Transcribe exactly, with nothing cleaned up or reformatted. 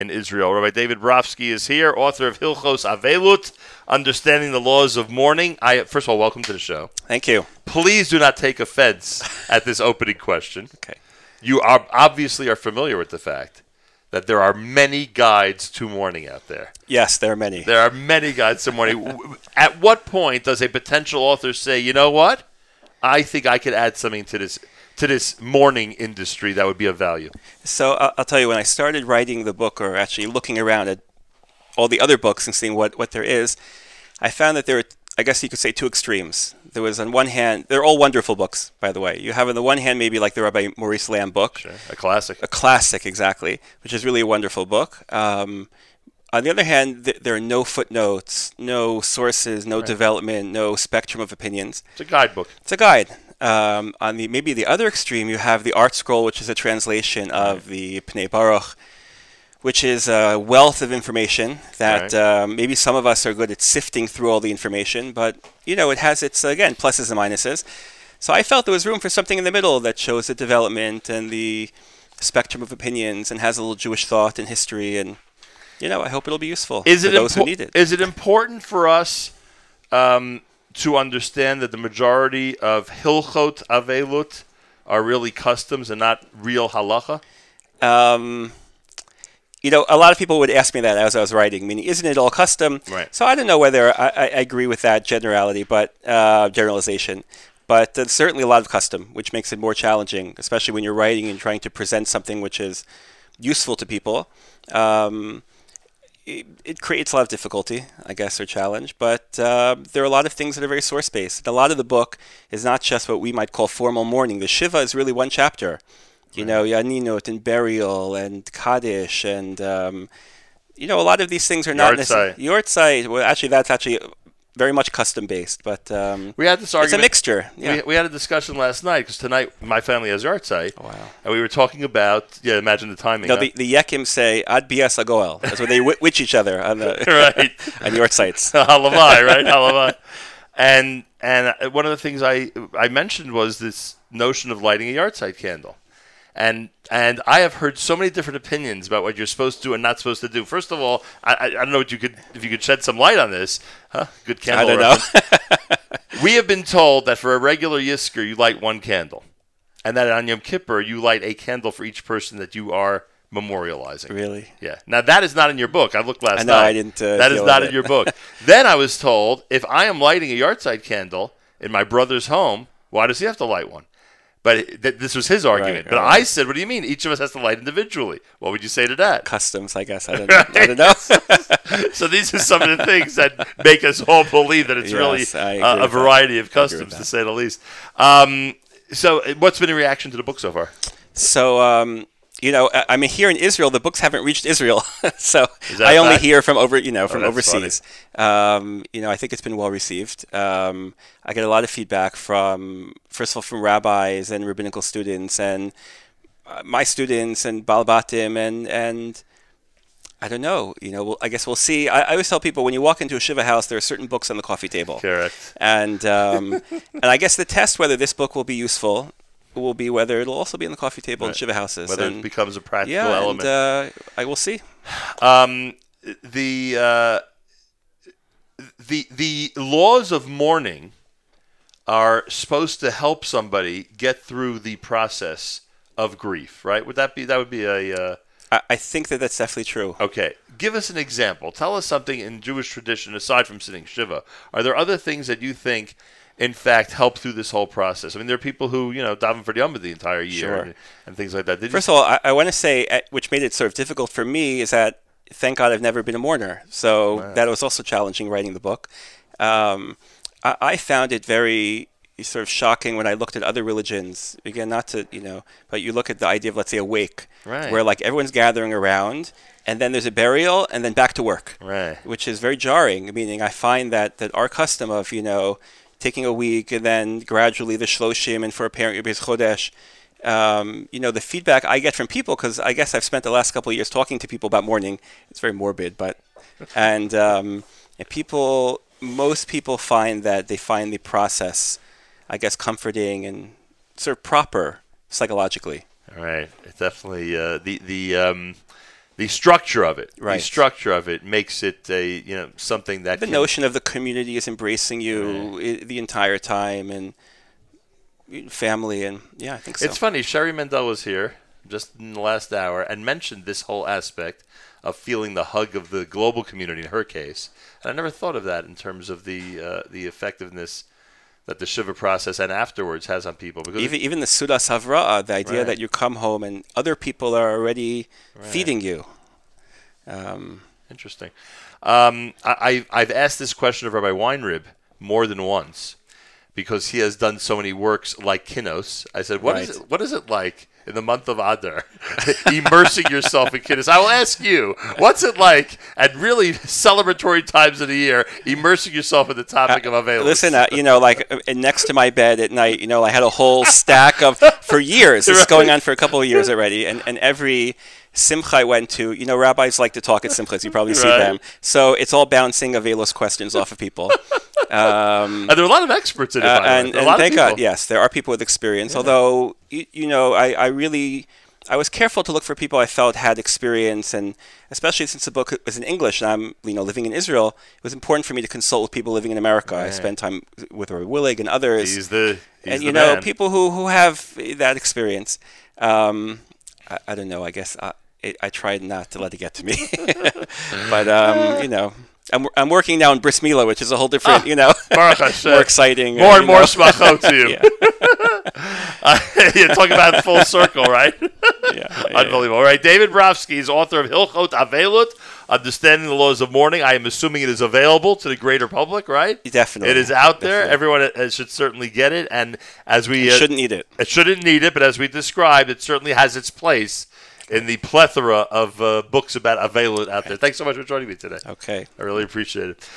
in Israel. Rabbi David Brofsky is here, author of Hilchot Avelut, Understanding the Laws of Mourning. I, first of all, welcome to the show. Thank you. Please do not take offense at this opening question. Okay. You are obviously are familiar with the fact that there are many guides to mourning out there. Yes, there are many. There are many guides to mourning. At what point does a potential author say, you know what? I think I could add something to this to this mourning industry that would be of value? So uh, I'll tell you, when I started writing the book, or actually looking around at all the other books and seeing what, what there is, I found that there were, I guess you could say, two extremes. There was, on one hand, they're all wonderful books, by the way. You have on the one hand, maybe like the Rabbi Maurice Lamb book. Sure, a classic. A classic, exactly, which is really a wonderful book. Um, on the other hand, th there are no footnotes, no sources, no right. development, no spectrum of opinions. It's a guidebook. It's a guide. Um, on the maybe the other extreme, you have the Art Scroll, which is a translation of the Pnei Baruch, which is a wealth of information that right. um, maybe some of us are good at sifting through all the information, but you know it has its, again, pluses and minuses. So I felt there was room for something in the middle that shows the development and the spectrum of opinions and has a little Jewish thought and history, and you know I hope it'll be useful is for it those who need it. Is it important for us Um, to understand that the majority of Hilchot Avelut are really customs and not real halacha? Um, you know, a lot of people would ask me that as I was writing, meaning, isn't it all custom? Right. So I don't know whether I, I agree with that generality, but uh, generalization. But uh, certainly a lot of custom, which makes it more challenging, especially when you're writing and trying to present something which is useful to people. Um, It creates a lot of difficulty, I guess, or challenge, but uh, there are a lot of things that are very source-based. A lot of the book is not just what we might call formal mourning. The Shiva is really one chapter, you right. know, Yaninot and burial and Kaddish and, um, you know, a lot of these things are not necessarily... Yahrzeit. Well, actually, that's actually very much custom-based, but um, we had this argument, it's a mixture. Yeah. We, we had a discussion last night, because tonight my family has Yahrzeit, oh, wow. and we were talking about, yeah, imagine the timing. No, huh? the, the Yekim say, Ad Bias Agoel. That's where they witch each other on the right. on Yahrzeits. Halavai, right? Halavai. And and one of the things I, I mentioned was this notion of lighting a Yahrzeit candle. And and I have heard so many different opinions about what you're supposed to do and not supposed to do. First of all, I I don't know what you could if you could shed some light on this. Huh? Good candle. I don't know. We have been told that for a regular Yisker, you light one candle, and that on Yom Kippur you light a candle for each person that you are memorializing. Really? Yeah. Now that is not in your book. I looked last I know, night. I didn't. Uh, that is not in your book. Then I was told if I am lighting a Yahrzeit candle in my brother's home, why does he have to light one? But th this was his argument. Right, but right. I said, what do you mean? Each of us has to light individually. What would you say to that? Customs, I guess. I don't, right? I don't know. So these are some of the things that make us all believe that it's yes, really uh, a variety that. of customs, to say the least. Um, so what's been the reaction to the book so far? So, um, you know, I, I mean, here in Israel, the books haven't reached Israel. So I only fact? hear from over, you know, from oh, overseas. Um, you know, I think it's been well received. Um, I get a lot of feedback from, first of all, from rabbis and rabbinical students and uh, my students and Baal Batim and, and I don't know, you know, we'll, I guess we'll see. I, I always tell people when you walk into a Shiva house, there are certain books on the coffee table. Correct. And, um, and I guess the test whether this book will be useful will be whether it'll also be on the coffee table right. in Shiva houses. Whether and, it becomes a practical yeah, element. And, uh, I will see. Um, the, uh, the, the laws of mourning are supposed to help somebody get through the process of grief, right? Would that be, that would be a... Uh... I, I think that that's definitely true. Okay. Give us an example. Tell us something in Jewish tradition, aside from sitting Shiva. Are there other things that you think... in fact, help through this whole process? I mean, there are people who, you know, daven for the Ummah the entire year sure. and, and things like that. Did First you? of all, I, I want to say, at, which made it sort of difficult for me, is that, thank God, I've never been a mourner. So wow. that was also challenging writing the book. Um, I, I found it very sort of shocking when I looked at other religions. Again, not to, you know, but you look at the idea of, let's say, a wake, right. where, like, everyone's gathering around, and then there's a burial, and then back to work, right. which is very jarring, meaning I find that, that our custom of, you know, taking a week and then gradually the Shloshim and for a parent, Yud bais chodesh. Um, you know, the feedback I get from people, because I guess I've spent the last couple of years talking to people about mourning. It's very morbid, but, and, um, and people, most people find that they find the process, I guess, comforting and sort of proper psychologically. All right. It's definitely, uh, the, the, um, The structure of it, right. the structure of it makes it a you know something that the can, notion of the community is embracing you right. I, the entire time, and family, and yeah, I think so. It's funny. Sherry Mendel was here just in the last hour and mentioned this whole aspect of feeling the hug of the global community in her case, and I never thought of that in terms of the uh, the effectiveness that the Shiva process and afterwards has on people. Because even, even the Suda Savra, the idea right. that you come home and other people are already right. feeding you. Um, Interesting. Um, I, I've asked this question of Rabbi Weinrib more than once because he has done so many works like Kinos. I said, what, right. is, it, what is it like in the month of Adar, immersing yourself in Kinos? I will ask you, what's it like at really celebratory times of the year, immersing yourself in the topic uh, of Avelos? Listen, uh, you know, like uh, next to my bed at night, you know, I had a whole stack of, for years, it's right. going on for a couple of years already, and, and every Simcha I went to, you know, rabbis like to talk at Simchas, you probably see right. them, so it's all bouncing Avelos questions off of people. Um, and there are a lot of experts in it, uh, and, and thank God, yes, there are people with experience. Yeah. Although, you, you know, I, I really, I was careful to look for people I felt had experience, and especially since the book was in English, and I'm, you know, living in Israel, it was important for me to consult with people living in America. Right. I spent time with Roy Willig and others. He's the, he's and you the know, man. people who who have that experience. Um, I, I don't know. I guess I, it, I tried not to let it get to me, but um, you know. I'm I'm working now in Bris Mila, which is a whole different, ah, you know, more exciting. More and, and more smachot to you. Yeah. uh, you're talking about full circle, right? Yeah. Unbelievable. Yeah. All right. David Brofsky is author of Hilchot Avelut, Understanding the Laws of Mourning. I am assuming it is available to the greater public, right? Definitely. It is out there. Definitely. Everyone should certainly get it. And as we... It uh, shouldn't need it. It shouldn't need it, but as we described, it certainly has its place in the plethora of uh, books about Avelut out there. Thanks so much for joining me today. Okay. I really appreciate it.